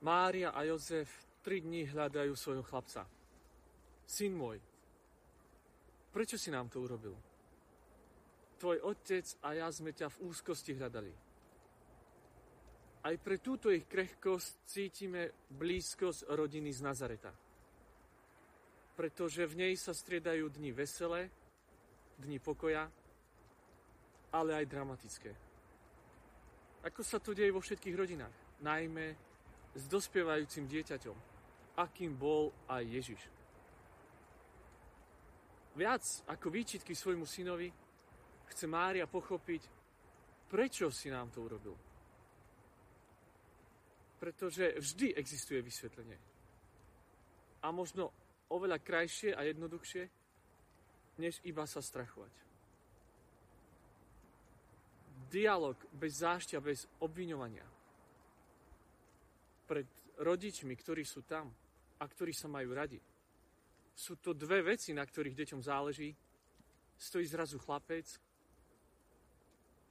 Mária a Jozef 3 dni hľadajú svojho chlapca. Syn môj, prečo si nám to urobil? Tvoj otec a ja sme ťa v úzkosti hľadali. Aj pre túto ich krehkosť cítime blízkosť rodiny z Nazareta. Pretože v nej sa striedajú dni veselé, dni pokoja, ale aj dramatické. Ako sa to deje vo všetkých rodinách, najmä s dospievajúcim dieťaťom, akým bol aj Ježiš. Viac ako výčitky svojmu synovi, chce Mária pochopiť, prečo si nám to urobil. Pretože vždy existuje vysvetlenie. A možno oveľa krajšie a jednoduchšie, než iba sa strachovať. Dialóg bez zášťa, bez obviňovania. Pred rodičmi, ktorí sú tam a ktorí sa majú radi. Sú to dve veci, na ktorých deťom záleží. Stojí zrazu chlapec,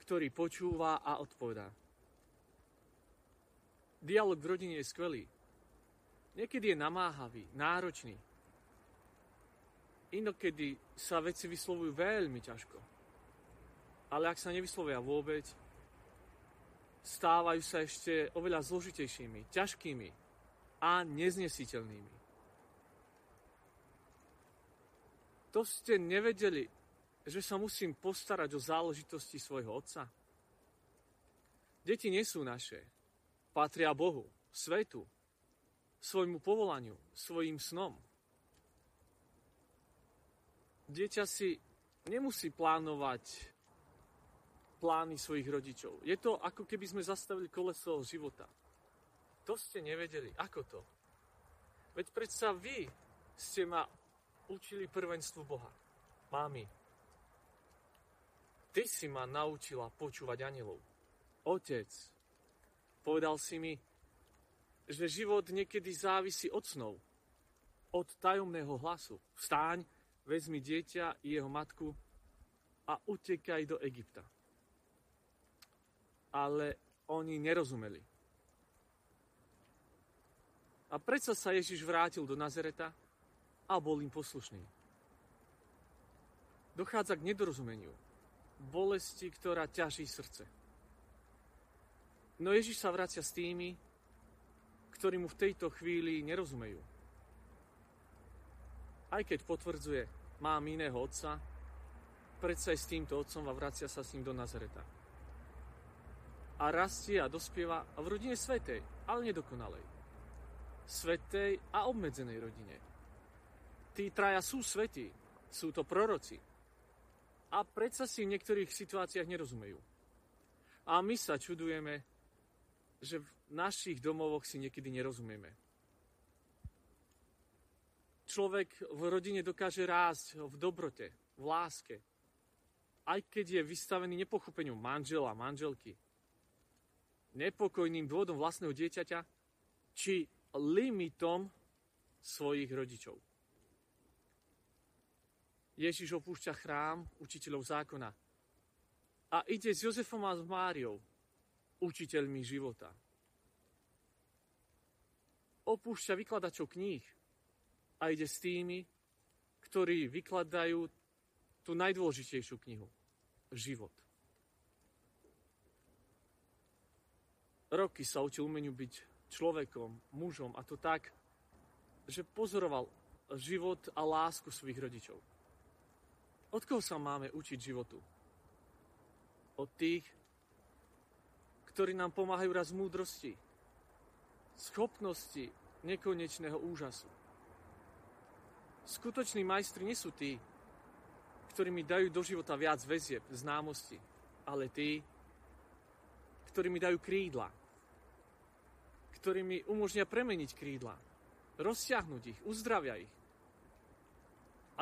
ktorý počúva a odpovedá. Dialóg v rodine je skvelý. Niekedy je namáhavý, náročný. Inokedy sa veci vyslovujú veľmi ťažko. Ale ak sa nevyslovia vôbec, stávajú sa ešte oveľa zložitejšími, ťažkými a neznesiteľnými. To ste nevedeli, že sa musím postarať o záležitosti svojho otca? Deti nie sú naše. Patria Bohu, svetu, svojmu povolaniu, svojim snom. Dieťa si nemusí plánovať plány svojich rodičov. Je to, ako keby sme zastavili koleso života. To ste nevedeli. Ako to? Veď predsa vy ste ma učili prvenstvu Boha. Mami, ty si ma naučila počúvať anjelov. Otec, povedal si mi, že život niekedy závisí od snov, od tajomného hlasu. Vstaň, vezmi dieťa i jeho matku a utekaj do Egypta. Ale oni nerozumeli. A predsa sa Ježiš vrátil do Nazareta a bol im poslušný. Dochádza k nedorozumeniu, bolesti, ktorá ťaží srdce. No Ježiš sa vracia s tými, ktorí mu v tejto chvíli nerozumejú. Aj keď potvrdzuje, mám iného otca, predsa aj s týmto otcom a vracia sa s ním do Nazareta. A rastie a dospieva v rodine svätej, ale nedokonalej. Svätej a obmedzenej rodine. Tí traja sú svätí, sú to proroci. A predsa si v niektorých situáciách nerozumejú. A my sa čudujeme, že v našich domovoch si niekedy nerozumieme. Človek v rodine dokáže rásť v dobrote, v láske. Aj keď je vystavený nepochopeniu manžela, manželky, nepokojným dôvodom vlastného dieťaťa či limitom svojich rodičov. Ježiš opúšťa chrám učiteľov zákona a ide s Jozefom a s Máriou, učiteľmi života. Opúšťa vykladačov kníh a ide s tými, ktorí vykladajú tú najdôležitejšiu knihu, život. Roky sa učil umeniu byť človekom, mužom a to tak, že pozoroval život a lásku svojich rodičov. Od koho sa máme učiť životu? Od tých, ktorí nám pomáhajú raz múdrosti, schopnosti nekonečného úžasu. Skutoční majstri nie sú tí, ktorí mi dajú do života viac väzieb, známosti, ale tí, ktorí mi dajú krídla, ktorí mi umožnia premeniť krídla, rozťahnuť ich, uzdravia ich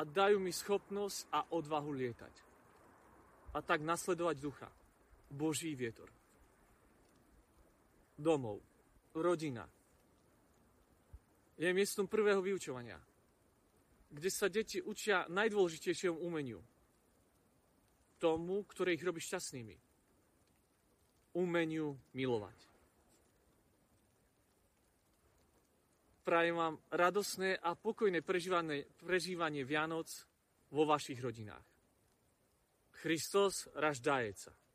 a dajú mi schopnosť a odvahu lietať a tak nasledovať ducha, Boží vietor. Domov, rodina je miestom prvého vyučovania, kde sa deti učia najdôležitejšiemu umeniu, tomu, ktoré ich robí šťastnými. Umeniu milovať. prajem vám radosné a pokojné prežívanie Vianoc vo vašich rodinách. Christos raždájeca.